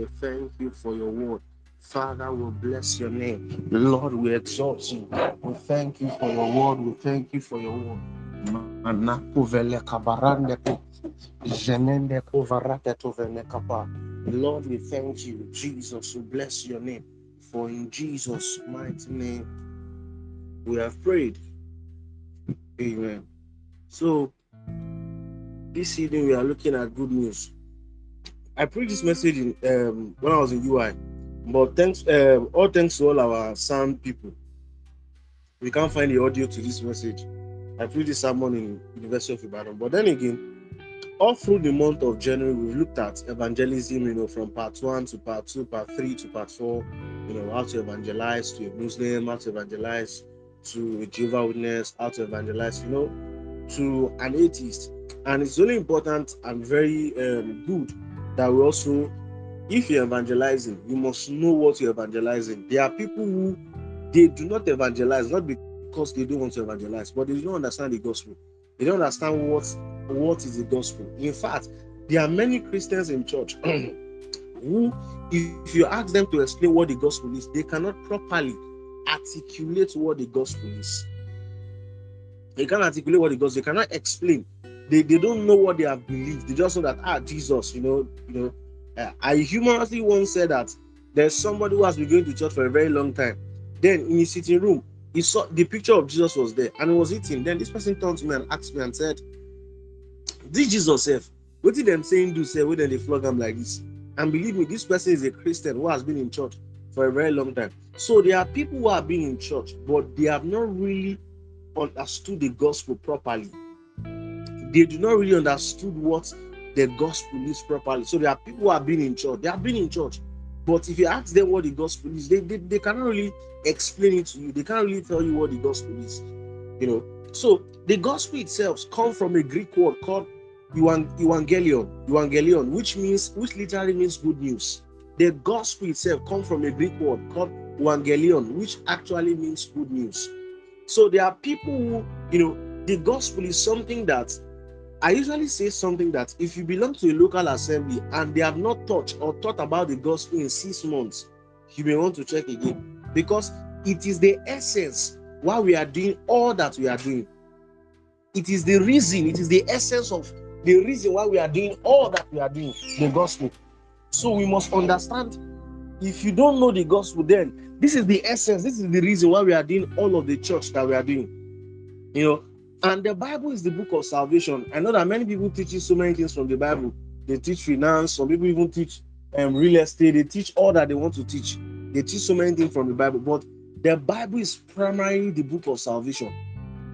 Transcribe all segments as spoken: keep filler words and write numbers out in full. We thank you for your word. Father, we bless your name. Lord, we exalt you. We thank you for your word. We thank you for your word. Lord, we thank you. Jesus, we bless your name. For in Jesus' mighty name, we have prayed. Amen. So, this evening we are looking at good news. I preached this message in, um, when I was in U I. But thanks, uh, all thanks to all our sound people. We can't find the audio to this message. I preached this sermon in University of Ibadan. But then again, all through the month of January, we looked at evangelism, you know, from part one to part two, part three to part four, you know, how to evangelize to a Muslim, how to evangelize to a Jehovah's Witness, how to evangelize, you know, to an atheist. And it's really important and very um, good that we also, if you're evangelizing, you must know what you're evangelizing. There are people who, they do not evangelize, not because they don't want to evangelize, but they don't understand the gospel. They don't understand what, what is the gospel. In fact, there are many Christians in church who, if you ask them to explain what the gospel is, they cannot properly articulate what the gospel is. They can't articulate what the gospel is. They cannot explain. They, they don't know what they have believed. They just know that, ah, Jesus, you know, you know, Uh, I humorously once said that there's somebody who has been going to church for a very long time. Then in his sitting room, he saw the picture of Jesus was there and he was eating. Then this person turned to me and asked me and said, "This Jesus, if what did them saying do say? Why then they flog him like this?" And believe me, this person is a Christian who has been in church for a very long time. So there are people who have been in church, but they have not really understood the gospel properly. They do not really understood what the gospel is properly. So there are people who have been in church. They have been in church. But if you ask them what the gospel is, they, they, they cannot really explain it to you. They can't really tell you what the gospel is. You know. So the gospel itself comes from a Greek word called evangelion, evangelion, which means, which literally means good news. The gospel itself comes from a Greek word called evangelion, which actually means good news. So there are people who, you know, the gospel is something that I usually say something that if you belong to a local assembly and they have not touched or thought about the gospel in six months, you may want to check again, because it is the essence why we are doing all that we are doing. It is the reason, it is the essence of the reason why we are doing all that we are doing, the gospel. So we must understand, if you don't know the gospel, then this is the essence, this is the reason why we are doing all of the church that we are doing. You know, and the Bible is the book of salvation. I know that many people teach so many things from the Bible. They teach finance. Some people even teach um, real estate. They teach all that they want to teach. They teach so many things from the Bible. But the Bible is primarily the book of salvation.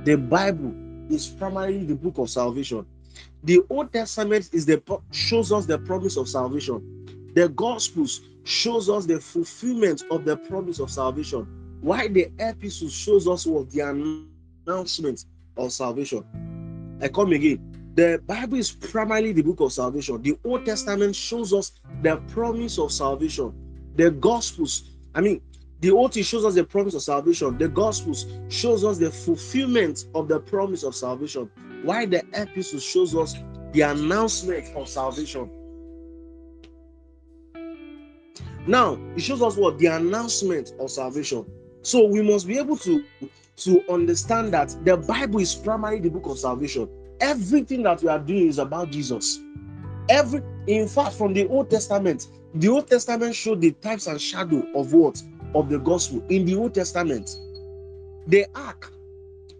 The Bible is primarily the book of salvation. The Old Testament is the shows us the promise of salvation. The Gospels shows us the fulfillment of the promise of salvation. While the Epistles shows us what the announcement of salvation. I come again. The Bible is primarily the book of salvation. The Old Testament shows us the promise of salvation. The Gospels, I mean, the Old Testament shows us the promise of salvation. The Gospels shows us the fulfillment of the promise of salvation. While the Epistles shows us the announcement of salvation. Now, it shows us what? The announcement of salvation. So we must be able to to understand that the Bible is primarily the book of salvation. Everything that we are doing is about Jesus. Every, in fact, from the Old Testament, the Old Testament showed the types and shadow of what? Of the gospel. In the Old Testament, the ark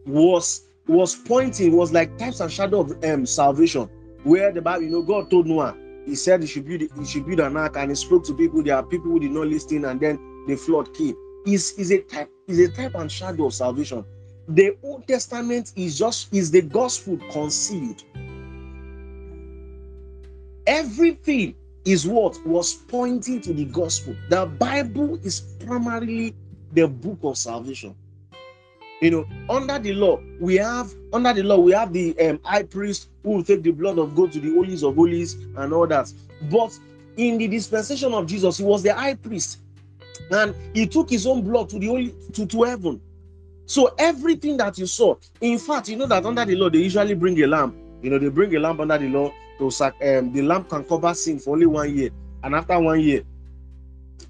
was, was pointing, was like types and shadow of um, salvation, where the Bible, you know, God told Noah, he said he should build, he should build an ark, and he spoke to people. There are people who did not listen, and then the flood came. Is, is a type is a type and shadow of salvation. The Old Testament is just is the gospel concealed. Everything is what was pointing to the gospel. The Bible is primarily the book of salvation. You know, under the law, we have under the law we have the um, high priest who will take the blood of God to the holies of holies and all that. But in the dispensation of Jesus, he was the high priest. And he took his own blood to the holy, to, to heaven. So everything that you saw, in fact, you know that under the law, they usually bring a lamb. You know, they bring a lamb under the law. To sac- um, the lamb can cover sin for only one year. And after one year,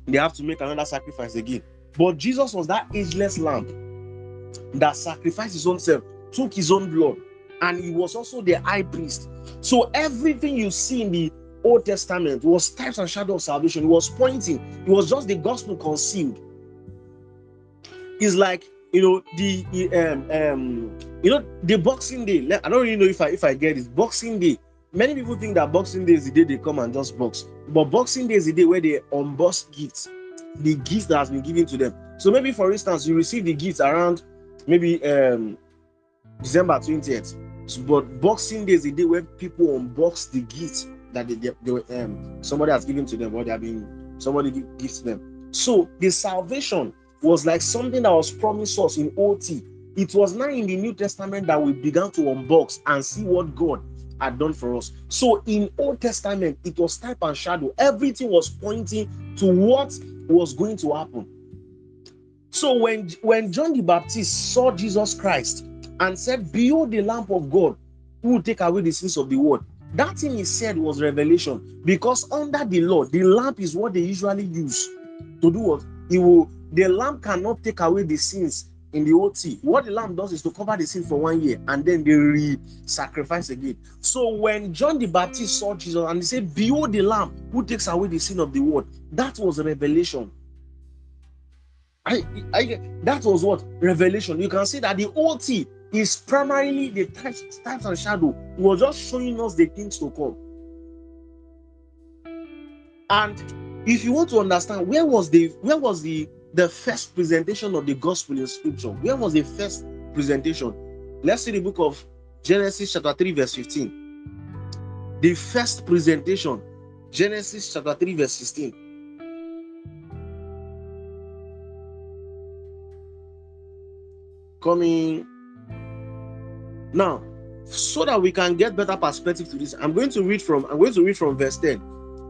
they have to make another sacrifice again. But Jesus was that ageless lamb that sacrificed his own self, took his own blood, and he was also the high priest. So everything you see in the Old Testament was types and shadows of salvation. It was pointing. It was just the gospel concealed. It's like, you know, the um um you know, the Boxing Day. I don't really know if I if I get it. Boxing Day. Many people think that Boxing Day is the day they come and just box, but Boxing Day is the day where they unbox gifts, the gifts that has been given to them. So maybe, for instance, you receive the gifts around maybe um December twentieth, but Boxing Day is the day where people unbox the gifts that they, they, they um somebody has given to them, or they have been somebody give, gives them. So the salvation was like something that was promised us in O T. It was now in the New Testament that we began to unbox and see what God had done for us. So in Old Testament, it was type and shadow. Everything was pointing to what was going to happen. So when, when John the Baptist saw Jesus Christ and said, "Behold the Lamb of God who will take away the sins of the world," that thing he said was revelation, because under the law, the lamp is what they usually use to do what? It will, the lamb cannot take away the sins in the O T. What the lamb does is to cover the sin for one year, and then they re-sacrifice again. So when John the Baptist saw Jesus and he said, "Behold the lamb who takes away the sin of the world," that was a revelation. I, I, that was what? Revelation. You can see that the O T is primarily the types, types and shadow. It was just showing us the things to come. And if you want to understand, where was the where was the the first presentation of the gospel in scripture? Where was the first presentation? Let's see the book of Genesis chapter three verse fifteen. The first presentation, Genesis chapter three verse sixteen. Coming now, so that we can get better perspective to this, I'm going to read from I'm going to read from verse ten.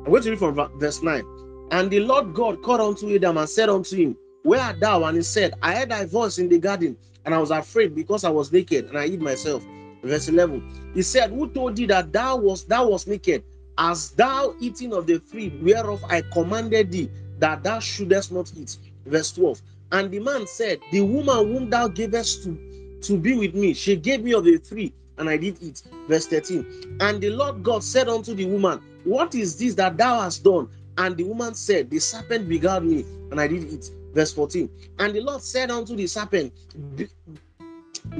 I'm going to read from verse nine. "And the Lord God called unto Adam and said unto him, Where art thou? And he said, I heard thy voice in the garden, and I was afraid, because I was naked, and I hid myself." Verse eleven. He said, "Who told thee that thou wast thou was naked? As thou eating of the fruit whereof I commanded thee that thou shouldest not eat." Verse twelve. "And the man said, The woman whom thou gavest to, to be with me, she gave me of the tree, and I did eat." Verse thirteen. "And the Lord God said unto the woman, What is this that thou hast done? And the woman said, The serpent beguiled me, and I did eat." Verse fourteen. "And the Lord said unto the serpent, Be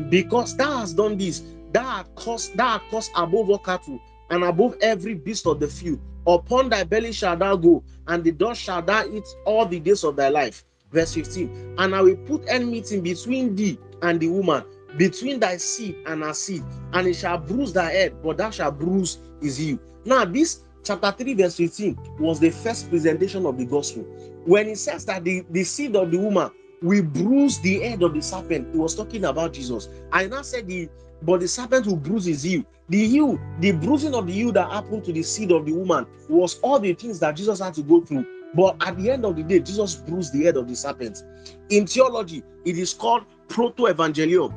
Because thou hast done this, thou art cursed, thou art cursed above all cattle, and above every beast of the field. Upon thy belly shalt thou go, and the dust shalt thou eat all the days of thy life." Verse fifteen. "And I will put enmity between thee and the woman, between thy seed and her seed, and it shall bruise thy head, but thou shalt bruise his heel." Now, this chapter three verse fifteen was the first presentation of the gospel. When it says that the, the seed of the woman will bruise the head of the serpent, it was talking about Jesus. I now said, the but the serpent will bruise his heel. The heel, the bruising of the heel that happened to the seed of the woman, was all the things that Jesus had to go through. But at the end of the day, Jesus bruised the head of the serpent. In theology, it is called proto-evangelium.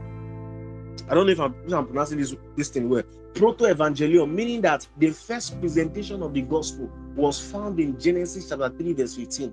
I don't know if I'm, if I'm pronouncing this, this thing well. Proto-evangelium, meaning that the first presentation of the gospel was found in Genesis chapter three verse fifteen.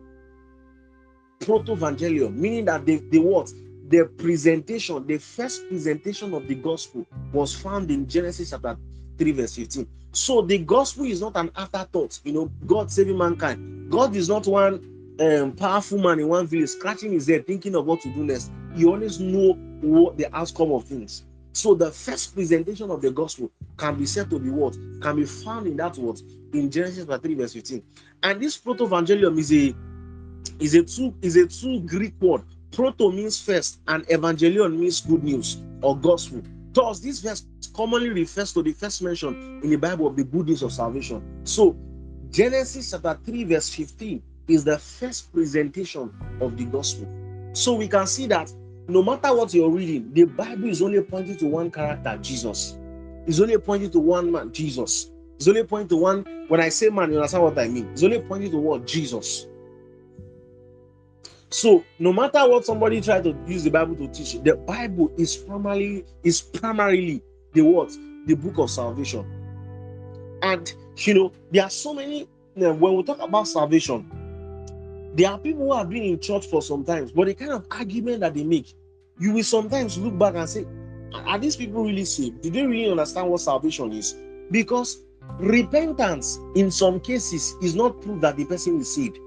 Proto-evangelium, meaning that the, the what? The presentation, the first presentation of the gospel was found in Genesis chapter three verse fifteen. So the gospel is not an afterthought. You know, God saving mankind. God is not one um, powerful man in one village scratching his head thinking of what to do next. You always know what the outcome of things. So the first presentation of the gospel can be said to be what? Can be found in that word in Genesis chapter three verse fifteen. And this proto-evangelium is a is a two is a two Greek word. Proto means first, and evangelion means good news or gospel. Thus, this verse commonly refers to the first mention in the Bible of the good news of salvation. So Genesis chapter three verse fifteen is the first presentation of the gospel. So we can see that no matter what you're reading, the Bible is only pointing to one character, Jesus. It's only pointing to one man, Jesus. It's only pointing to one. When I say man, you understand what I mean. It's only pointing to what? Jesus. So no matter what somebody tries to use the Bible to teach, the Bible is primarily is primarily the what? The book of salvation. And you know, there are so many. When we talk about salvation, There are people who have been in church for some time, but the kind of argument that they make, you will sometimes look back and say, are these people really saved? Did they really understand what salvation is? Because repentance in some cases is not proof that the person is saved.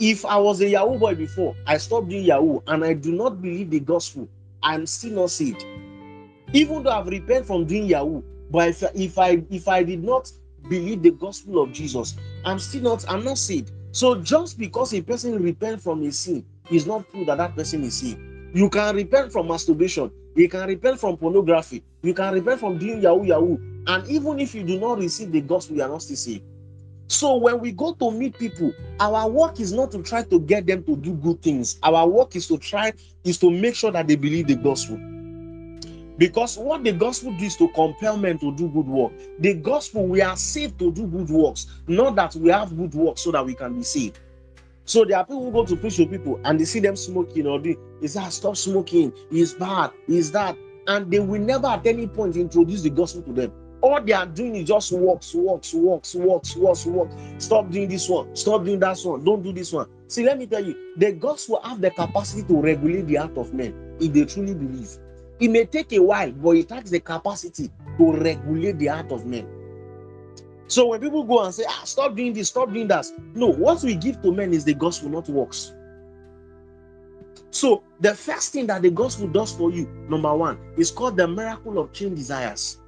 If I was a Yahoo boy before, I stopped doing Yahoo and I do not believe the gospel, I'm still not saved. Even though I've repented from doing Yahoo, but if, if I if I did not believe the gospel of Jesus, I'm still not, I'm not saved. So just because a person repents from a sin is not proof that that person is saved. You can repent from masturbation, you can repent from pornography, you can repent from doing Yahoo Yahoo, and even if you do not receive the gospel, you are not still saved. So when we go to meet people, our work is not to try to get them to do good things. Our work is to try, is to make sure that they believe the gospel. Because what the gospel does to compel men to do good work. The gospel, we are saved to do good works, not that we have good works so that we can be saved. So there are people who go to preach to people and they see them smoking or they say, stop smoking, it's bad, it's that. And they will never at any point introduce the gospel to them. All they are doing is just works, works, works, works, works, works. Stop doing this one, stop doing that one, don't do this one. See, let me tell you, the gospel have the capacity to regulate the heart of men if they truly believe. It may take a while, but it has the capacity to regulate the heart of men. So when people go and say, ah, stop doing this, stop doing that. No, what we give to men is the gospel, not works. So the first thing that the gospel does for you, number one, is called the miracle of changed desires.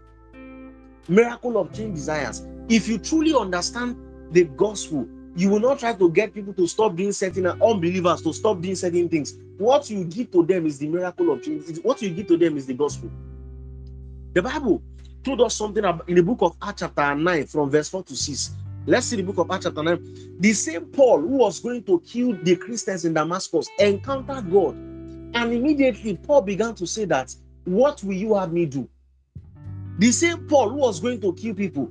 Miracle of changed desires. If you truly understand the gospel, you will not try to get people to stop doing certain unbelievers to stop doing certain things. What you give to them is the miracle of change. What you give to them is the gospel. The Bible told us something in the book of Acts chapter nine from verse four to six. Let's see the book of Acts chapter nine. The same Paul who was going to kill the Christians in Damascus encountered God. And immediately Paul began to say that, what will you have me do? The same Paul who was going to kill people,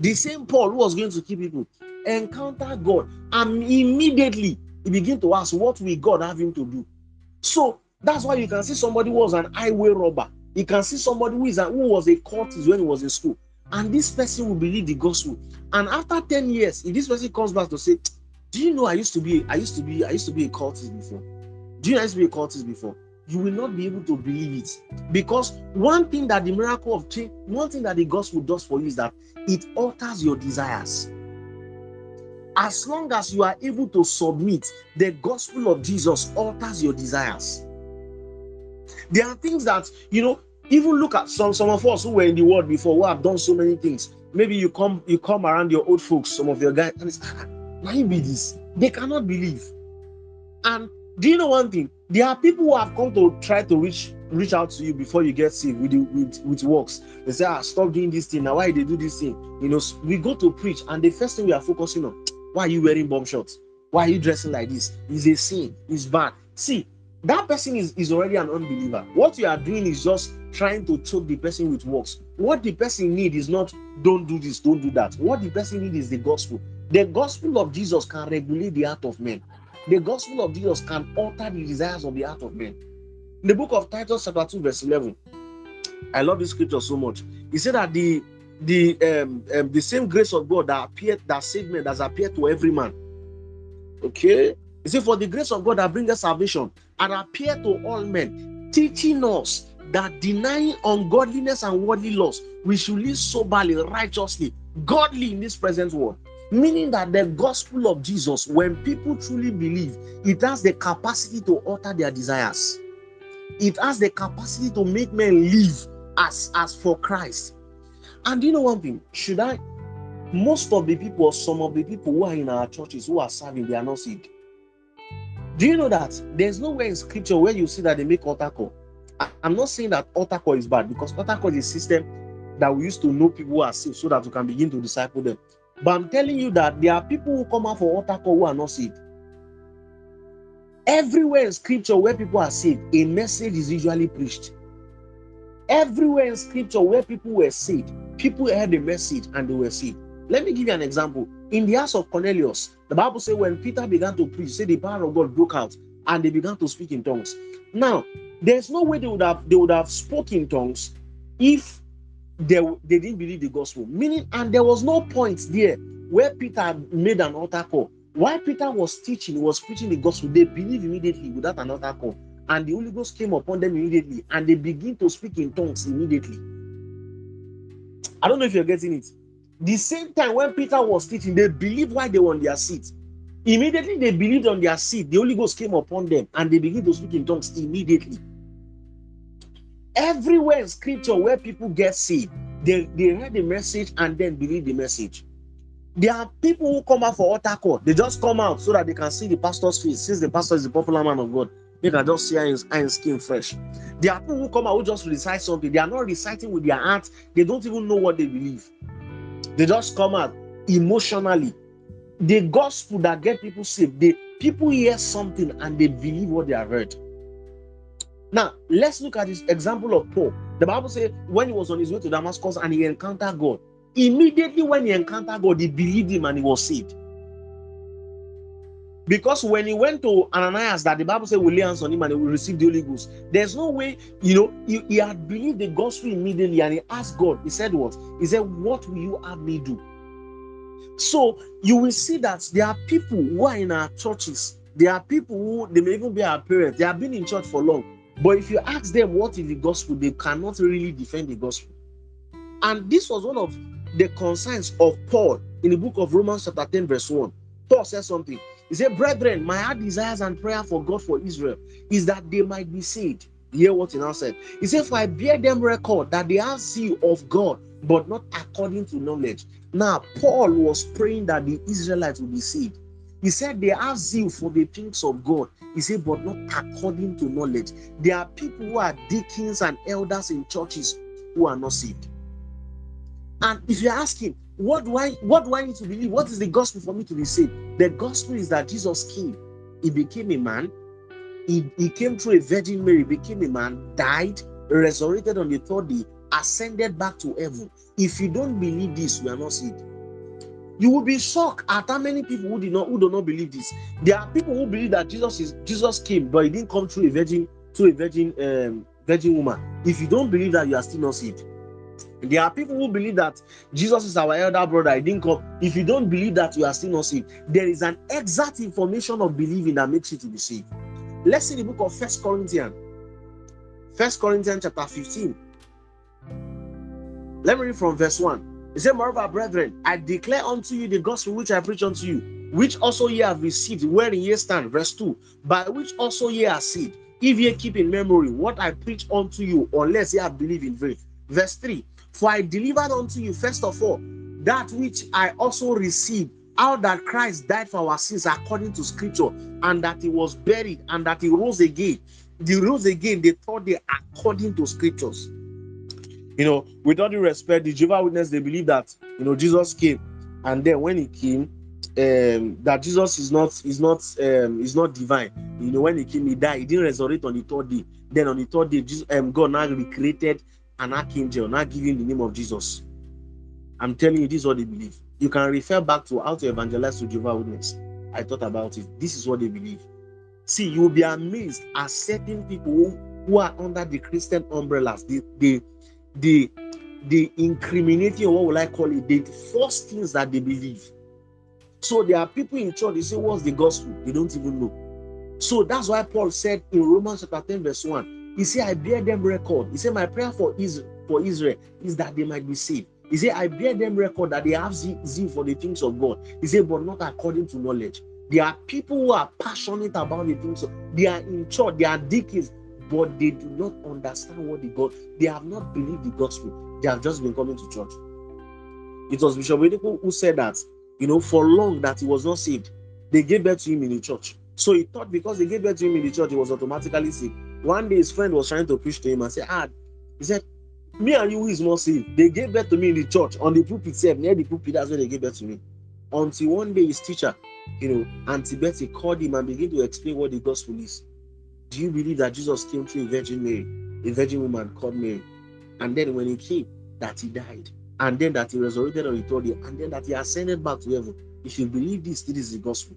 the same Paul who was going to kill people, encountered God, and immediately he began to ask, what will God have him to do? So that's why you can see somebody who was an highway robber. You can see somebody who is a, who was a cultist when he was in school, and this person will believe the gospel. And after ten years, if this person comes back to say, do you know I used to be, I used to be, I used to be a cultist before? Do you know I used to be a cultist before? You will not be able to believe it, because one thing that the miracle of change, one thing that the gospel does for you is that it alters your desires. As long as you are able to submit, the gospel of Jesus alters your desires. There are things that, you know, even look at some, some of us who were in the world before, who have done so many things. Maybe you come you come around your old folks, some of your guys, and it's, ah, why be this? They cannot believe. And do you know one thing? There are people who have come to try to reach reach out to you before you get saved with, with, with works. They say, ah, stop doing this thing. Now, why they do this thing? You know, we go to preach, and the first thing we are focusing on, why are you wearing bomb shorts? Why are you dressing like this? It's a sin. It's bad. See, that person is, is already an unbeliever. What you are doing is just trying to choke the person with works. What the person needs is not, don't do this, don't do that. What the person needs is the gospel. The gospel of Jesus can regulate the heart of men. The gospel of Jesus can alter the desires of the heart of men. In the book of Titus chapter two verse eleven, I love this scripture so much. He said that the The um, um the same grace of God that appeared, that saved men, that's appeared to every man. Okay, you see, for the grace of God that brings salvation and appeared to all men, teaching us that denying ungodliness and worldly lusts, we should live soberly, righteously, godly in this present world. Meaning that the gospel of Jesus, when people truly believe, it has the capacity to alter their desires. It has the capacity to make men live as as for Christ. And you know one thing, should I, most of the people, or some of the people who are in our churches who are serving, they are not saved. Do you know that there's nowhere in scripture where you see that they make altar call? I'm not saying that altar call is bad, because altar call is a system that we used to know people who are saved so that we can begin to disciple them. But I'm telling you that there are people who come out for altar call who are not saved. Everywhere in scripture where people are saved, a message is usually preached. Everywhere in scripture where people were saved, people heard the message and they were saved. Let me give you an example. In the house of Cornelius, the Bible says when Peter began to preach, say the power of God broke out and they began to speak in tongues. Now, there's no way they would have they would have spoken in tongues if they, they didn't believe the gospel. Meaning, and there was no point there where Peter made an altar call While Peter was teaching, was preaching the gospel, they believed immediately without another call. And the Holy Ghost came upon them immediately, and they begin to speak in tongues immediately. I don't know if you're getting it. The same time when Peter was teaching, they believed while they were on their seat. Immediately they believed on their seat, the Holy Ghost came upon them, and they begin to speak in tongues immediately. Everywhere in scripture where people get saved, they, they heard the message and then believe the message. There are people who come out for altar call. They just come out so that they can see the pastor's face. Since the pastor is the popular man of God, they can just see his eye and skin fresh. There are people who come out who just recite something. They are not reciting with their heart. They don't even know what they believe. They just come out emotionally. The gospel that gets people saved, the people hear something and they believe what they have heard. Now, let's look at this example of Paul. The Bible says when he was on his way to Damascus and he encountered God, immediately when he encountered God, he believed him and he was saved. Because when he went to Ananias, that the Bible said, will lay hands on him and he will receive the Holy Ghost. There's no way, you know, he, he had believed the gospel immediately and he asked God, he said what? He said, what will you have me do? So you will see that there are people who are in our churches. There are people who, they may even be our parents. They have been in church for long. But if you ask them what is the gospel, they cannot really defend the gospel. And this was one of the concerns of Paul in the book of Romans chapter ten verse one. Paul says something. He said, brethren, my heart desires and prayer for God for Israel is that they might be saved. Hear what he now said. He said, for I bear them record that they have zeal of God, but not according to knowledge. Now, Paul was praying that the Israelites would be saved. He said they have zeal for the things of God. He said, but not according to knowledge. There are people who are deacons and elders in churches who are not saved. And if you're asking, what do I, what do I need to believe? What is the gospel for me to be saved? The gospel is that Jesus came. He became a man. He, he came through a Virgin Mary, became a man, died, resurrected on the third day, ascended back to heaven. If you don't believe this, you are not saved. You will be shocked at how many people who do not who do not believe this. There are people who believe that Jesus is Jesus came, but he didn't come through a virgin through a virgin um, virgin woman. If you don't believe that, you are still not saved. There are people who believe that Jesus is our elder brother. He didn't come. If you don't believe that, you are still not saved. There is an exact information of believing that makes you to be saved. Let's see the book of First Corinthians, First Corinthians chapter fifteen. Let me read from verse one. He said, moreover, brethren, I declare unto you the gospel which I preach unto you, which also ye have received, wherein ye stand. Verse two, by which also ye are saved, if ye keep in memory what I preach unto you, unless ye have believed in vain. Verse three, for I delivered unto you first of all that which I also received, how that Christ died for our sins according to scripture, and that he was buried, and that he rose again. He rose again the third day according to scriptures. You know, with all due respect, the Jehovah's Witness, they believe that, you know, Jesus came, and then when he came, um, that Jesus is not is not um, is not divine. You know, when he came, he died. He didn't resurrect on the third day. Then on the third day, Jesus, um, God now recreated an archangel, now giving the name of Jesus. I'm telling you, this is what they believe. You can refer back to How to Evangelize to Jehovah's Witness. I thought about it. This is what they believe. See, you will be amazed at certain people who, who are under the Christian umbrellas. They they the the incriminating, what will I call it, the first things that they believe. So there are people in church, they say, what's the gospel? They don't even know. So that's why Paul said in Romans chapter ten verse one, he said, I bear them record. He said, my prayer for Israel, for Israel is that they might be saved. He said, I bear them record that they have zeal for the things of God. He said, but not according to knowledge. There are people who are passionate about the things of, they are in church, they are deacons, but they do not understand what the God, they have not believed the gospel. They have just been coming to church. It was Bishop Wedeko who said that, you know, for long that he was not saved. They gave birth to him in the church. So he thought because they gave birth to him in the church, he was automatically saved. One day his friend was trying to preach to him and said, ah, he said, me and you is not saved. They gave birth to me in the church, on the pulpit itself, near the pulpit, that's when they gave birth to me. Until one day his teacher, you know, Auntie Betty called him and began to explain what the gospel is. Do you believe that Jesus came through a Virgin Mary, a Virgin woman called Mary, and then when he came, that he died, and then that he resurrected on the third day, and then that he ascended back to heaven? If you believe this, it is the gospel.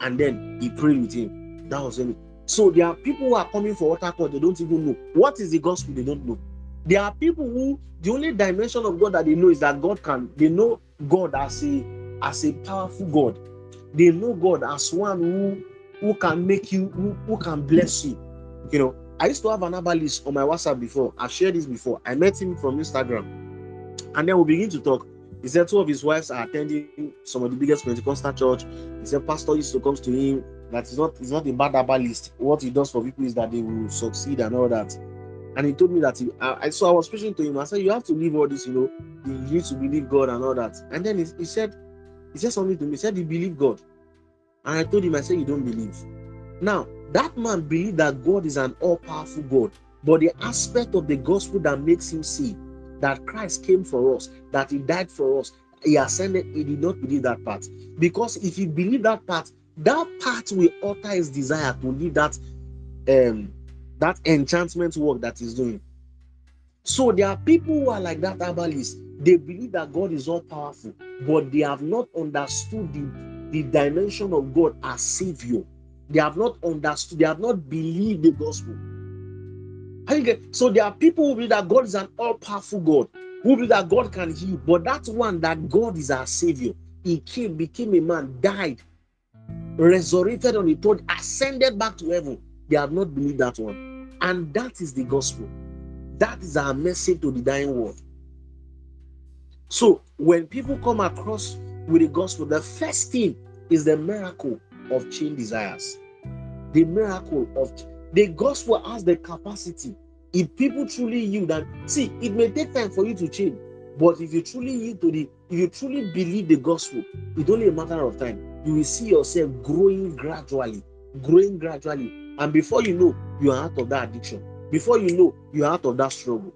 And then he prayed with him. That was it. So there are people who are coming for altar call, they don't even know. What is the gospel? They don't know. There are people who, the only dimension of God that they know is that God can, they know God as a, as a powerful God. They know God as one who who can make you, who, who can bless you. You know, I used to have an herbalist on my WhatsApp before. I've shared this before. I met him from Instagram, and then we begin to talk. He said two of his wives are attending some of the biggest Pentecostal church. He said pastor used to come to him that is not it's not a bad herbalist. What he does for people is that they will succeed and all that. And he told me that he, I so I was preaching to him. I said, you have to leave all this, you know. You need to believe God and all that. And then he, he said, he said something to me. He said, you believe God. And I told him, I said, you don't believe. Now, that man believed that God is an all-powerful God. But the aspect of the gospel that makes him see that Christ came for us, that he died for us, he ascended, he did not believe that part. Because if he believed that part, that part will alter his desire to leave that um that enchantment work that he's doing. So there are people who are like that herbalist. They believe that God is all powerful, but they have not understood the, the dimension of God as Savior. They have not understood, they have not believed the gospel. So there are people who believe that God is an all-powerful God, who believe that God can heal, but that one that God is our Savior. He came, became a man, died, resurrected on the throne, ascended back to heaven. They have not believed that one. And that is the gospel. That is our message to the dying world. So when people come across with the gospel, the first thing is the miracle of chain desires. The miracle of the gospel has the capacity. If people truly yield, that see, it may take time for you to change, but if you truly yield to the, if you truly believe the gospel, it's only a matter of time. You will see yourself growing gradually, growing gradually. And before you know, you are out of that addiction. Before you know, you are out of that struggle.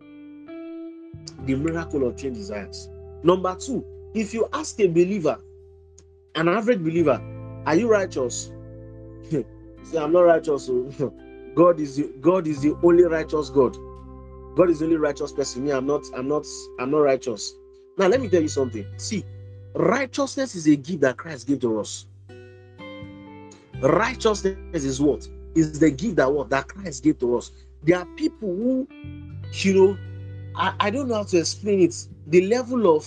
The miracle of change desires. Number two, if you ask a believer, an average believer, are you righteous? Say, I'm not righteous. God is the, God is the only righteous God. God is the only righteous person. Me, I'm not, I'm not, I'm not righteous. Now, let me tell you something. See, righteousness is a gift that Christ gave to us. Righteousness is what? Is the gift that what that Christ gave to us. There are people who, you know, I, I don't know how to explain it. The level of,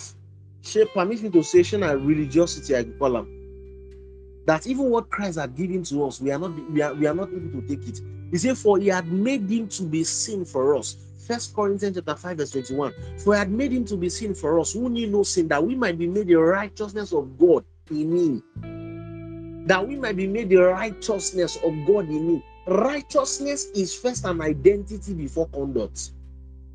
she permits me to say, and religiosity, I call them. That even what Christ had given to us, we are not we are we are not able to take it. He said, for he had made him to be sin for us. First Corinthians chapter five, verse twenty-one. For he had made him to be sin for us, who knew no sin, that we might be made the righteousness of God in him. That we might be made the righteousness of God in you. Righteousness is first an identity before conduct.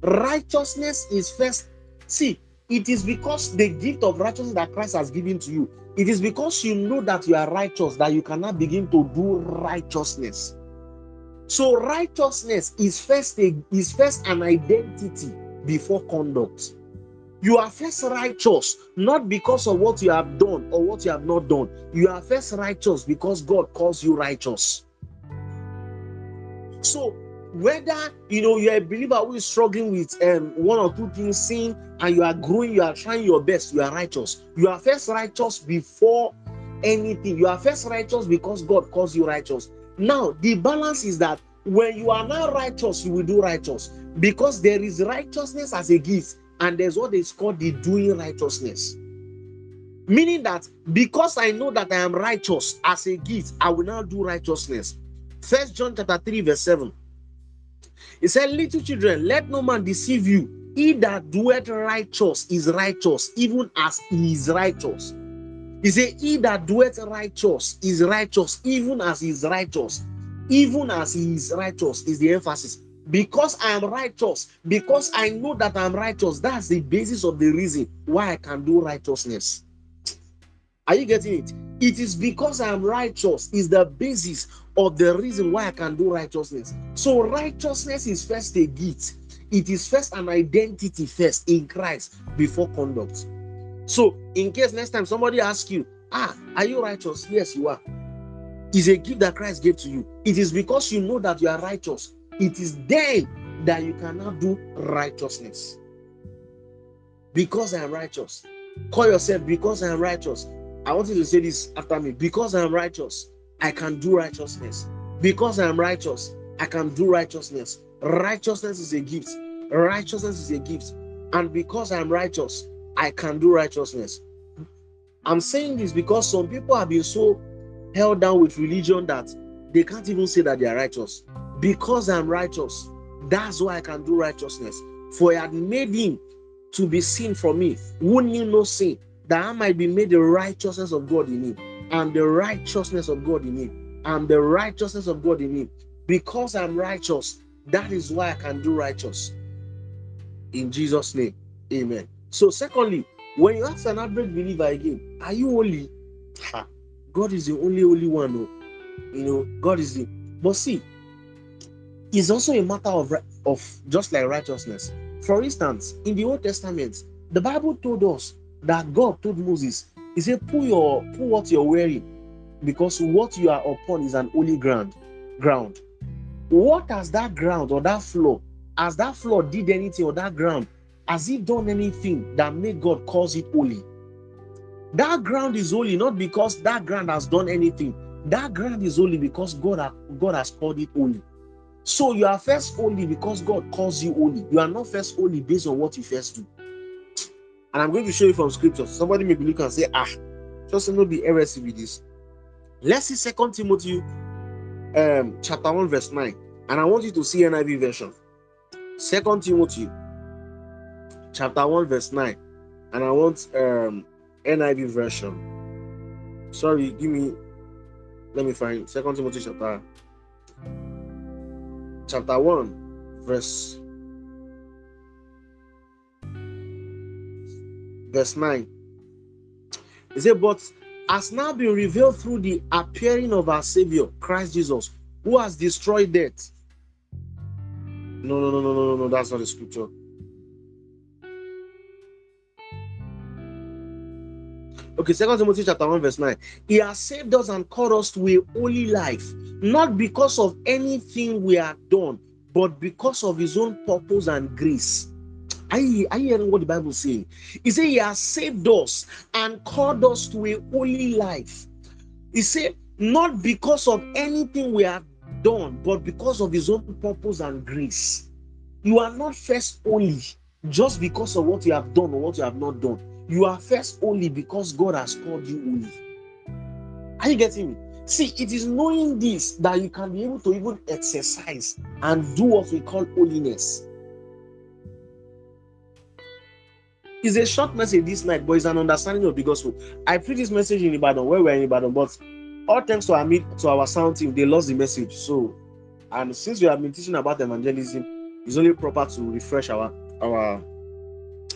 Righteousness is first. See, it is because the gift of righteousness that Christ has given to you, it is because you know that you are righteous, that you cannot begin to do righteousness. So righteousness is first, a, is first an identity before conduct. You are first righteous, not because of what you have done or what you have not done. You are first righteous because God calls you righteous. So, whether, you know, you're a believer who is struggling with um, one or two things, sin, and you are growing, you are trying your best, you are righteous. You are first righteous before anything. You are first righteous because God calls you righteous. Now, the balance is that when you are now righteous, you will do righteous, because there is righteousness as a gift. And there's what is called the doing righteousness. Meaning that because I know that I am righteous as a gift, I will now do righteousness. First John chapter three, verse seven. It said, little children, let no man deceive you. He that doeth righteous is righteous, even as he is righteous. He said, he that doeth righteous is righteous, even as he is righteous. Even as he is righteous is the emphasis. Because I am righteous, because I know that I'm righteous, that's the basis of the reason why I can do righteousness. Are you getting it? It is because I am righteous is the basis of the reason why I can do righteousness. So righteousness is first a gift. It is first an identity first in Christ before conduct. So in case next time somebody asks you, ah, are you righteous? Yes, you are. It's a gift that Christ gave to you. It is because you know that you are righteous. It is then that you cannot do righteousness. Because I am righteous. Call yourself, because I am righteous. I want you to say this after me. Because I am righteous, I can do righteousness. Because I am righteous, I can do righteousness. Righteousness is a gift. Righteousness is a gift. And because I am righteous, I can do righteousness. I'm saying this because some people have been so held down with religion that they can't even say that they are righteous. Because I'm righteous, that's why I can do righteousness. For I had made him to be sin for me, who knew no sin, that I might be made the righteousness of God in him, and the righteousness of God in him, and the righteousness of God in him. Because I'm righteous, that is why I can do righteous. In Jesus' name, amen. So secondly, when you ask an average believer again, are you holy? Ha. God is the only holy one. No. You know, God is the... But see, it's also a matter of, of just like righteousness. For instance, in the Old Testament, the Bible told us that God told Moses, he said, pull, your, pull what you're wearing, because what you are upon is an holy ground. ground. What has that ground or that floor, has that floor did anything or that ground, has it done anything that made God calls it holy? That ground is holy not because that ground has done anything. That ground is holy because God, God has called it holy. So you are first holy because God calls you holy. You are not first holy based on what you first do. And I'm going to show you from scripture. Somebody may be looking and say, ah, just not be heresy with this. Let's see Second Timothy um, chapter one, verse nine. And I want you to see N I V version. Second Timothy chapter one, verse nine. And I want um, N I V version. Sorry, give me... Let me find Second Timothy chapter chapter one verse verse nine. It says, but has now been revealed through the appearing of our Savior Christ Jesus, who has destroyed death. No, no, no, no, no, no, no. That's not the scripture. Okay, Second Timothy chapter one, verse nine. He has saved us and called us to a holy life, not because of anything we have done, but because of his own purpose and grace. Are you, are you hearing what the Bible is saying? He said he has saved us and called us to a holy life. He said, not because of anything we have done, but because of his own purpose and grace. You are not first holy just because of what you have done or what you have not done. You are first holy because God has called you holy. Are you getting me? See, it is knowing this that you can be able to even exercise and do what we call holiness. It's a short message this night, but it's an understanding of the gospel. I preached this message in Ibadan, where we are in Ibadan, but all thanks to our, to our sound team, they lost the message. So, and since we have been teaching about evangelism, it's only proper to refresh our, our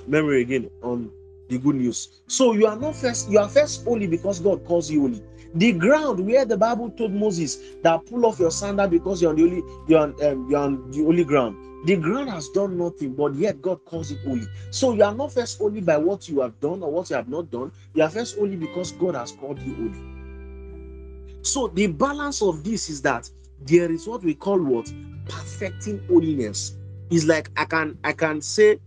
memory again on the good news. So you are not first, you are first holy because God calls you holy. The ground where the Bible told Moses that pull off your sandal because you're on the holy, you're on, um, you're on the holy ground. The ground has done nothing, but yet God calls it holy. So you are not first holy by what you have done or what you have not done. You are first holy because God has called you holy. So the balance of this is that there is what we call what? Perfecting holiness. It's like I can I can say,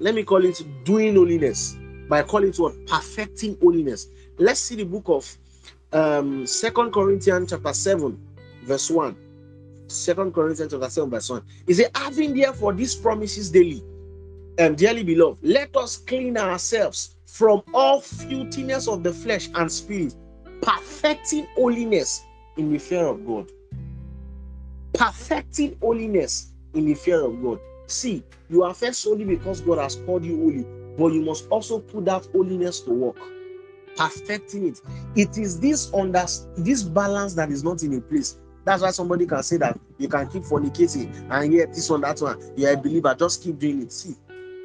let me call it doing holiness. By calling it what? Perfecting holiness. Let's see the book of um, Second Corinthians chapter seven, verse one. Second Corinthians chapter seven, verse one. It says, having therefore these promises daily, and um, dearly beloved, let us clean ourselves from all filthiness of the flesh and spirit, perfecting holiness in the fear of God. Perfecting holiness in the fear of God. See, you are first holy because God has called you holy. But you must also put that holiness to work, perfecting it. It is this under this balance that is not in a place. That's why somebody can say that you can keep fornicating and yet this one, that one. You're a believer, just keep doing it. See,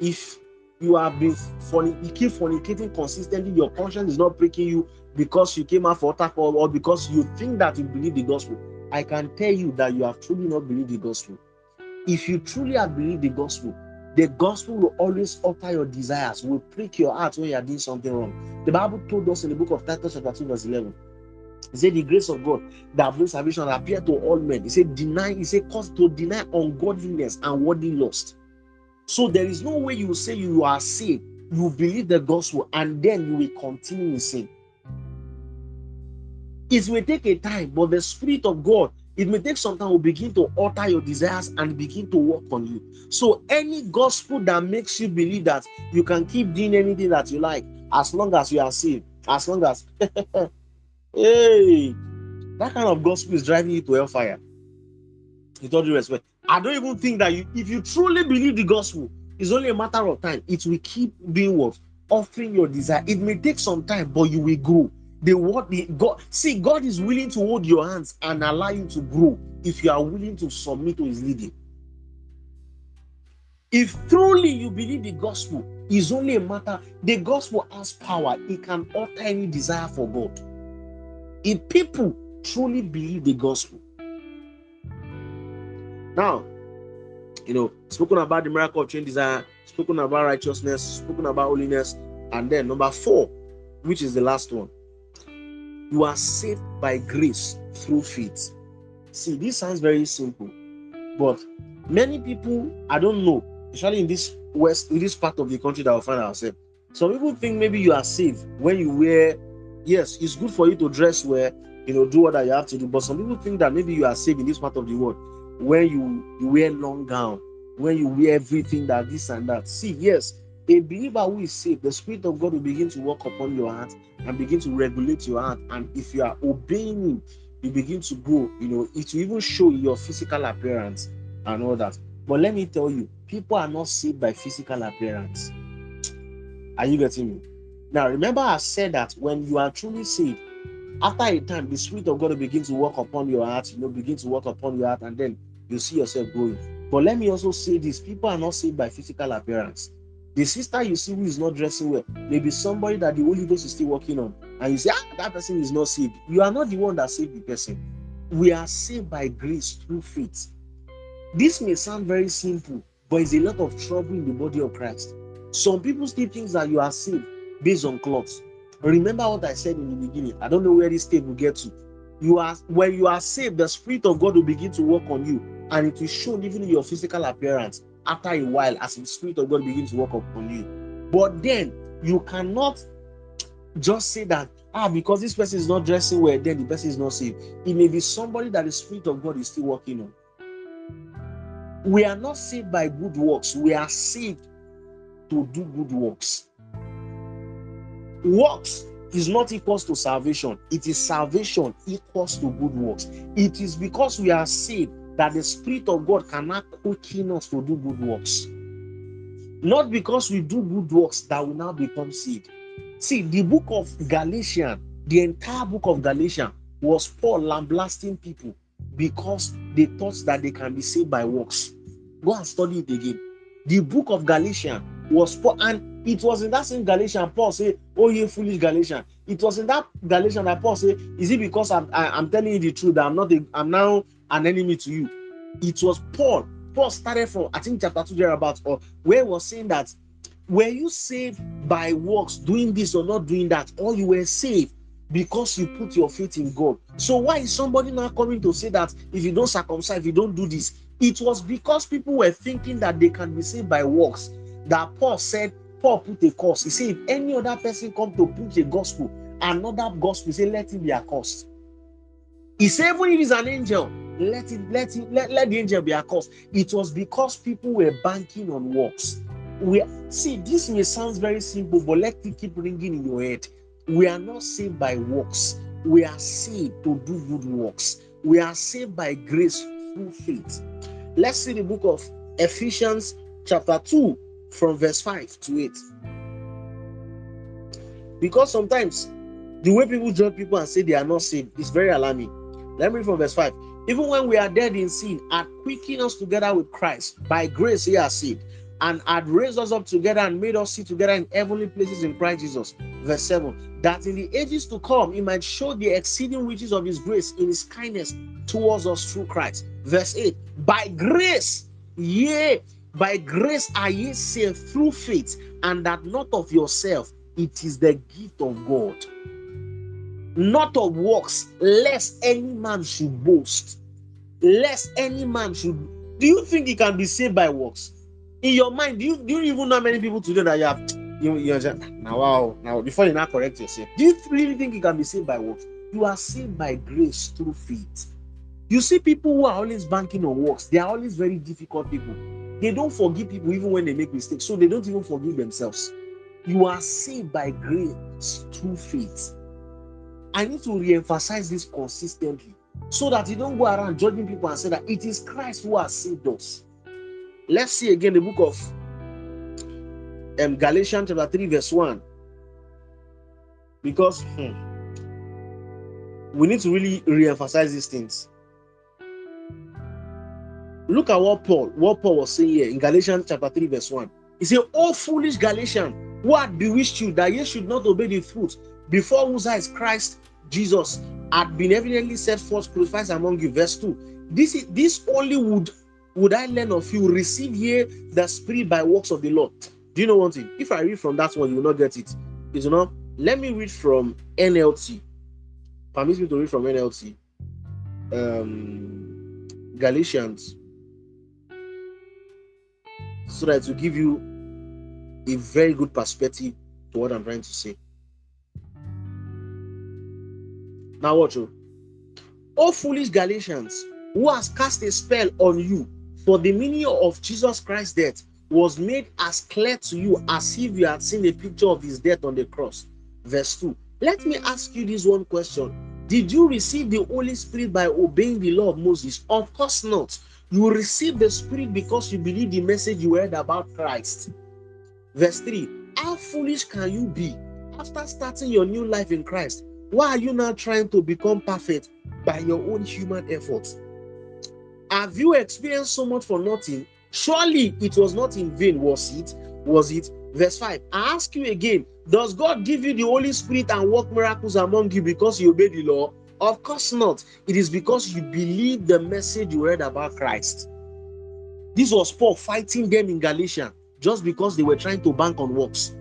if you have been fornic, you keep fornicating consistently, your conscience is not pricking you because you came out for alcohol or because you think that you believe the gospel. I can tell you that you have truly not believed the gospel. If you truly have believed the gospel, the gospel will always alter your desires, will prick your heart when you are doing something wrong. The Bible told us in the book of Titus, chapter two, verse eleven. It said, the grace of God that brings salvation appeared to all men. It said, deny, it said, cause to deny ungodliness and worldly lust. So there is no way you say you are saved, you believe the gospel, and then you will continue in sin. It may take a time, but the Spirit of God, it may take some time, will begin to alter your desires and begin to work on you. So any gospel that makes you believe that you can keep doing anything that you like as long as you are saved, As long as hey, that kind of gospel is driving you to hellfire. With all due respect, I don't even think that you, if you truly believe the gospel, it's only a matter of time. It will keep being what? Offering your desire. It may take some time, but you will grow. The what the God see, God is willing to hold your hands and allow you to grow if you are willing to submit to his leading. If truly you believe the gospel, it's only a matter. The gospel has power, it can alter any desire for God. If people truly believe the gospel. Now, you know, spoken about the miracle of change desire, spoken about righteousness, spoken about holiness, and then number four, which is the last one. You are saved by grace through faith. See, this sounds very simple, but many people, I don't know, especially in this west, in this part of the country that we find ourselves, some people think maybe you are saved when you wear. Yes, it's good for you to dress well, you know, do what you have to do. But some people think that maybe you are saved in this part of the world when you, you wear long gown, when you wear everything that this and that. See, yes. A believer who is saved, the Spirit of God will begin to work upon your heart and begin to regulate your heart. And if you are obeying him, you begin to grow. You know, it will even show your physical appearance and all that. But let me tell you, people are not saved by physical appearance. Are you getting me? Now, remember I said that when you are truly saved, after a time, the Spirit of God will begin to work upon your heart, you know, begin to work upon your heart, and then you see yourself growing. But let me also say this, people are not saved by physical appearance. The sister you see who is not dressing well, maybe somebody that the Holy Ghost is still working on, and you say, ah, that person is not saved. You are not the one that saved the person. We are saved by grace through faith. This may sound very simple, but it's a lot of trouble in the body of Christ. Some people still think that you are saved based on clothes. Remember what I said in the beginning. I don't know where this tape will get to. You are when you are saved, the Spirit of God will begin to work on you, and it will show even in your physical appearance. After a while, as the Spirit of God begins to work upon you. But then you cannot just say that, ah, because this person is not dressing well, then the person is not saved. It may be somebody that the Spirit of God is still working on. We are not saved by good works. We are saved to do good works. Works is not equal to salvation. It is salvation equals to good works. It is because we are saved that the Spirit of God cannot quicken us to do good works. Not because we do good works that will now become saved. See, the book of Galatians, the entire book of Galatians was Paul lambasting people because they thought that they can be saved by works. Go and study it again. The book of Galatians was Paul, and it was in that same Galatians Paul said, oh, ye foolish Galatians. It was in that Galatians that Paul said, is it because I'm, I, I'm telling you the truth that I'm not, a, I'm now an enemy to you? It was Paul. Paul started from, I think, chapter two thereabouts, or where was saying that were you saved by works, doing this or not doing that, or you were saved because you put your faith in God? So why is somebody now coming to say that if you don't circumcise, if you don't do this? It was because people were thinking that they can be saved by works that Paul said, Paul put a curse. He said, if any other person come to preach a gospel, another gospel, he said, let him be accursed. He said, even if he's an angel, Let it, let it, let, let the angel be accursed. It was because people were banking on works. We see, this may sound very simple, but let it keep ringing in your head. We are not saved by works. We are saved to do good works. We are saved by grace through faith. Let's see the book of Ephesians chapter two from verse five to eight. Because sometimes the way people judge people and say they are not saved is very alarming. Let me read from verse five. Even when we are dead in sin, had quickened us together with Christ. By grace ye are saved, and had raised us up together and made us sit together in heavenly places in Christ Jesus. Verse seven, that in the ages to come he might show the exceeding riches of his grace in his kindness towards us through Christ. Verse eight, by grace, yea, by grace are ye saved through faith, and that not of yourself, it is the gift of God. Not of works, lest any man should boast. Lest any man should. Do you think he can be saved by works? In your mind, do you do you even know how many people today that you have? You you're just now wow now before you now correct yourself. Do you really think he can be saved by works? You are saved by grace through faith. You see, people who are always banking on works, they are always very difficult people. They don't forgive people even when they make mistakes, so they don't even forgive themselves. You are saved by grace through faith. I need to re-emphasize this consistently so that you don't go around judging people and say that it is Christ who has saved us. Let's see again the book of um, Galatians chapter three verse one. Because hmm, we need to really re-emphasize these things. Look at what Paul, what Paul was saying here in Galatians chapter three verse one. He said, "O foolish Galatians, who had bewitched you that ye should not obey the truth, before whose eyes Christ Jesus had been evidently set forth crucified among you." Verse two. This is this only would would I learn of you, receive ye the Spirit by works of the law. Do you know one thing? If I read from that one, you will not get it. Is you know? Let me read from N L T. Permit me to read from N L T. Um, Galatians, so that to give you a very good perspective to what I'm trying to say. Now watch you. "O foolish Galatians, who has cast a spell on you, for the meaning of Jesus Christ's death was made as clear to you as if you had seen a picture of his death on the cross." Verse two. "Let me ask you this one question. Did you receive the Holy Spirit by obeying the law of Moses? Of course not. You received the Spirit because you believed the message you heard about Christ." Verse three. "How foolish can you be? After starting your new life in Christ, why are you now trying to become perfect by your own human efforts? Have you experienced so much for nothing? Surely it was not in vain, was it? Was it?" Verse five. "I ask you again, does God give you the Holy Spirit and work miracles among you because you obey the law? Of course not. It is because you believe the message you heard about Christ." This was Paul fighting them in Galatia just because they were trying to bank on works.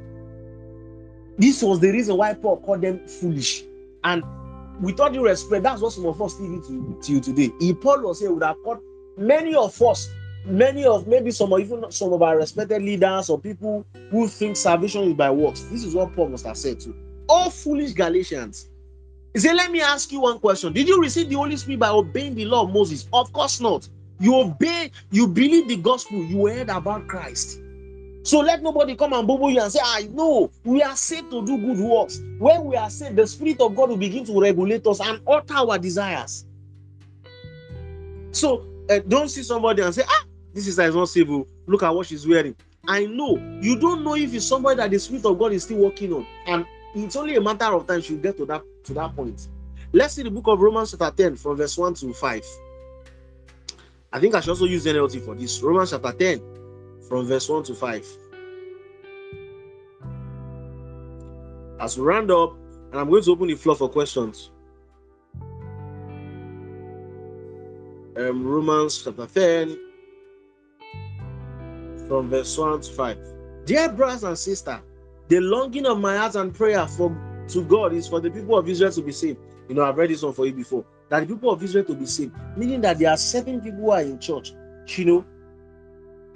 This was the reason why Paul called them foolish. And with all due respect, that's what some of us still do to you today. If Paul was here, would have called many of us, many of maybe some of even some of our respected leaders or people who think salvation is by works. This is what Paul must have said to all foolish Galatians. He said, "Let me ask you one question. Did you receive the Holy Spirit by obeying the law of Moses? Of course not. You obey, you believe the gospel you heard about Christ. So let nobody come and bubble you and say, I know we are saved to do good works. When we are saved, the Spirit of God will begin to regulate us and alter our desires." So uh, don't see somebody and say, ah, this sister is not civil. Look at what she's wearing. I know. You don't know if it's somebody that the Spirit of God is still working on. And it's only a matter of time she'll get to that, to that point. Let's see the book of Romans chapter ten from verse one to five. I think I should also use N L T for this. Romans chapter ten. From verse one to five. As we round up, and I'm going to open the floor for questions. Um, Romans chapter ten, from verse one to five. "Dear brothers and sisters, the longing of my heart and prayer for to God is for the people of Israel to be saved." You know, I've read this one for you before. That the people of Israel to be saved, meaning that there are certain people who are in church, you know.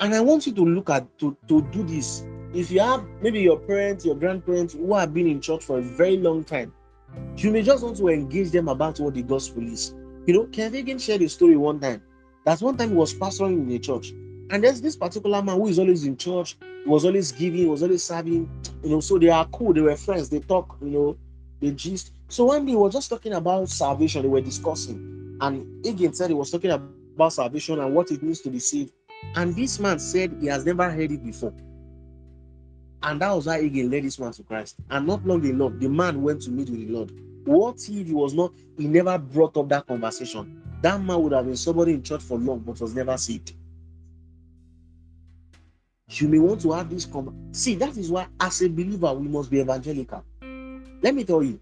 And I want you to look at, to, to do this. If you have maybe your parents, your grandparents who have been in church for a very long time, you may just want to engage them about what the gospel is. You know, Kenneth Hagin shared a story one time. That one time he was pastoring in a church. And there's this particular man who is always in church, he was always giving, he was always serving. You know, so they are cool, they were friends, they talk, you know, they gist. So one day he was just talking about salvation, they were discussing. And Hagin said he was talking about salvation and what it means to be saved. And this man said he has never heard it before. And that was how Hagin led this man to Christ. And not long enough, the man went to meet with the Lord. What if he was not, he never brought up that conversation? That man would have been somebody in church for long, but was never saved. You may want to have this conversation. See, that is why as a believer, we must be evangelical. Let me tell you.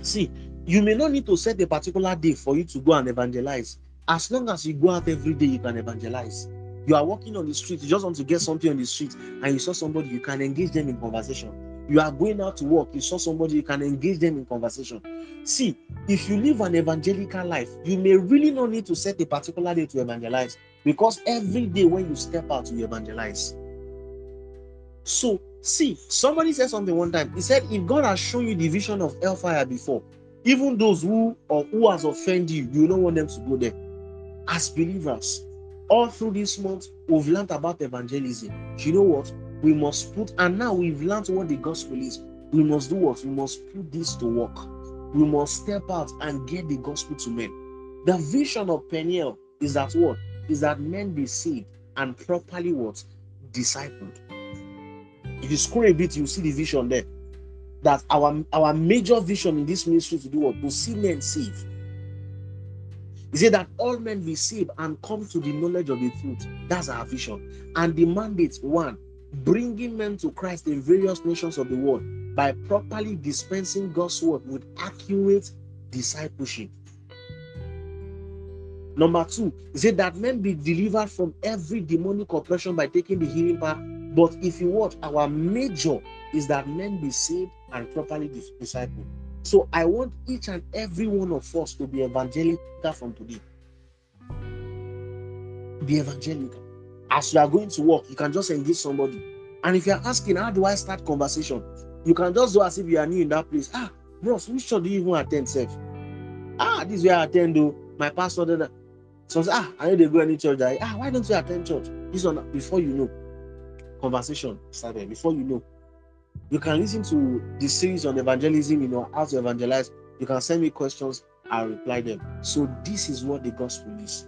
See, you may not need to set a particular day for you to go and evangelize. As long as you go out every day, you can evangelize. You are walking on the street, you just want to get something on the street, and you saw somebody, you can engage them in conversation. You are going out to work, you saw somebody, you can engage them in conversation. See, if you live an evangelical life, you may really not need to set a particular day to evangelize, because every day when you step out, you evangelize. So, see, somebody said something one time. He said, if God has shown you the vision of hellfire before, even those who or who has offended you, you don't want them to go there. As believers, all through this month, we've learned about evangelism. You know what? We must put, and now we've learned what the gospel is. We must do what? We must put this to work. We must step out and get the gospel to men. The vision of Peniel is that what? Is that men be saved and properly what? Discipled. If you scroll a bit, you see the vision there. That our, our major vision in this ministry to do what? To see men saved. He said that all men be saved and come to the knowledge of the truth. That's our vision. And the mandate, one, bringing men to Christ in various nations of the world by properly dispensing God's word with accurate discipleship. Number two, he said that men be delivered from every demonic oppression by taking the healing power. But if you watch, our major is that men be saved and properly discipled. So I want each and every one of us to be evangelical from today. Be evangelical. As you are going to work, you can just engage somebody. And if you are asking, how do I start conversation? You can just do as if you are new in that place. Ah, bros, which church do you even attend, self? Ah, this is where I attend, though. My pastor did that. So, ah, I know they go any church. I, ah, why don't you attend church? This one, before you know, conversation started. Before you know, you can listen to the series on evangelism, you know, how to evangelize. You can send me questions, I'll reply them. So this is what the gospel is.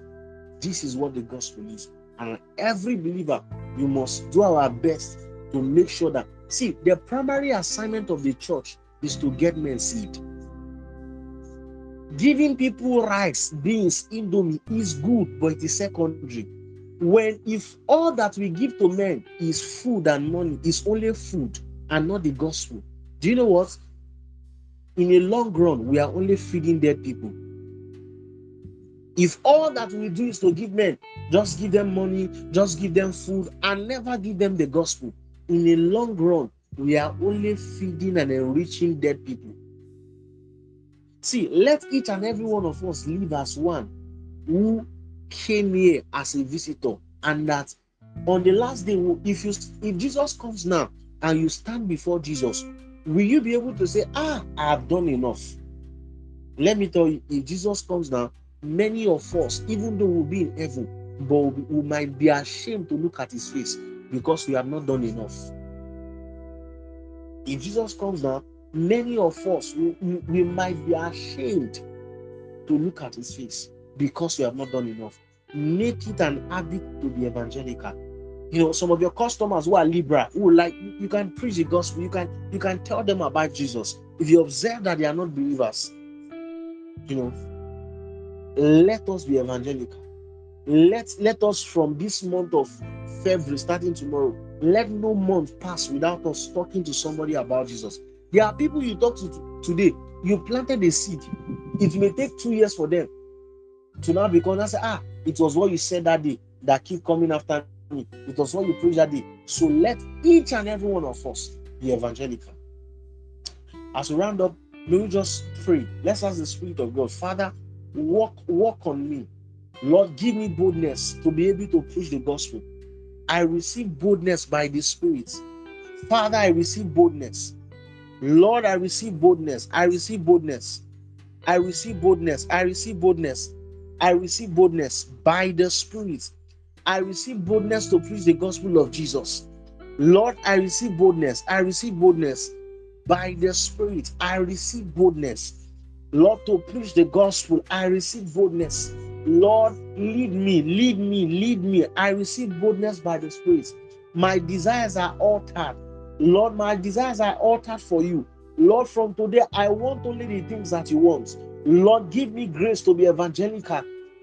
This is what the gospel is. And every believer, you must do our best to make sure that, see, the primary assignment of the church is to get men saved. Giving people rice, beans, indomie is good, but it is secondary. When if all that we give to men is food and money, is only food, and not the gospel. Do you know what? In the long run, we are only feeding dead people. If all that we do is to give men, just give them money, just give them food, and never give them the gospel, in the long run, we are only feeding and enriching dead people. See, let each and every one of us live as one who came here as a visitor, and that on the last day, if you if Jesus comes now, and you stand before Jesus, will you be able to say, ah, I have done enough? Let me tell you, if Jesus comes now, many of us, even though we'll be in heaven, but we might be ashamed to look at his face because we have not done enough. If Jesus comes now, many of us, we, we, we might be ashamed to look at his face because we have not done enough. Make it an habit to be evangelical. You know, some of your customers who are liberal, who like, you can preach the gospel, you can you can tell them about Jesus. If you observe that they are not believers, you know, let us be evangelical. Let, let us, from this month of February, starting tomorrow, let no month pass without us talking to somebody about Jesus. There are people you talk to today, you planted a seed. It may take two years for them to now become, and say, ah, it was what you said that day that keep coming after me. It was what you preach that day. So let each and every one of us be evangelical. As we round up, may we just pray. Let's ask the Spirit of God, Father, work, work on me. Lord, give me boldness to be able to preach the gospel. I receive boldness by the Spirit. Father, I receive boldness. Lord, I receive boldness. I receive boldness. I receive boldness. I receive boldness. I receive boldness by the Spirit. I receive boldness to preach the gospel of Jesus. Lord, I receive boldness. I receive boldness by the Spirit. I receive boldness. Lord, to preach the gospel, I receive boldness. Lord, lead me, lead me, lead me. I receive boldness by the Spirit. My desires are altered. Lord, my desires are altered for you. Lord, from today, I want only the things that you want. Lord, give me grace to be evangelical.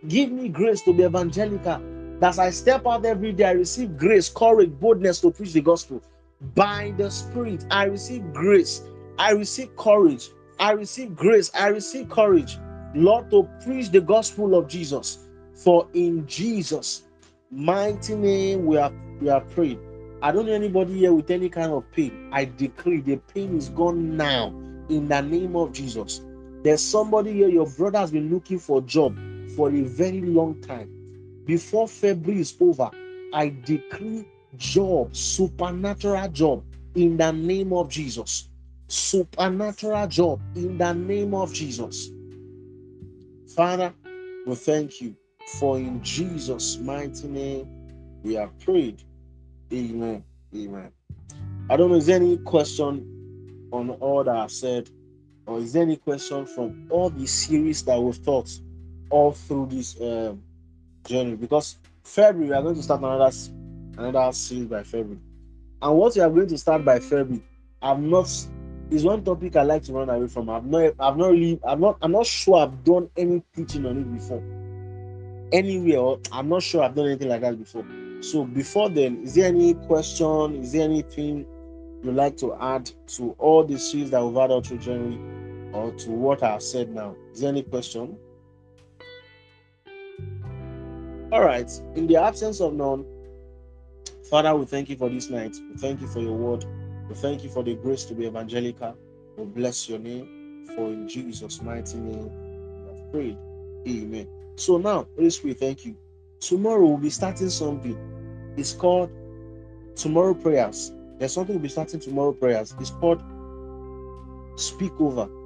Give me grace to be evangelical. As I step out every day, I receive grace, courage, boldness to preach the gospel. By the Spirit, I receive grace. I receive courage. I receive grace. I receive courage, Lord, to preach the gospel of Jesus. For in Jesus' mighty name we are, we are praying. I don't know anybody here with any kind of pain. I decree the pain is gone now in the name of Jesus. There's somebody here, your brother has been looking for a job for a very long time. Before February is over, I decree job, supernatural job in the name of Jesus. Supernatural job in the name of Jesus. Father, we thank you For in Jesus' mighty name we have prayed. Amen. Amen. I don't know, is there any question on all that I've said, or is there any question from all the series that we've taught all through this um, journey? Because February, we are going to start another another series by February. And what we are going to start by February, I've not is one topic I like to run away from. I've not I've not really I'm not I'm not sure I've done any teaching on it before. Anywhere, I'm not sure I've done anything like that before. So before then, is there any question? Is there anything you'd like to add to all the series that we've had out through January, or to what I've said now? Is there any question? All right. In the absence of none, Father, we thank you for this night. We thank you for your word. We thank you for the grace to be evangelical. We bless your name, for in Jesus' mighty name we have prayed. Amen. So now, Holy Spirit, thank you. Tomorrow we'll be starting something. It's called Tomorrow Prayers. There's something we'll be starting tomorrow prayers. It's called Speak Over.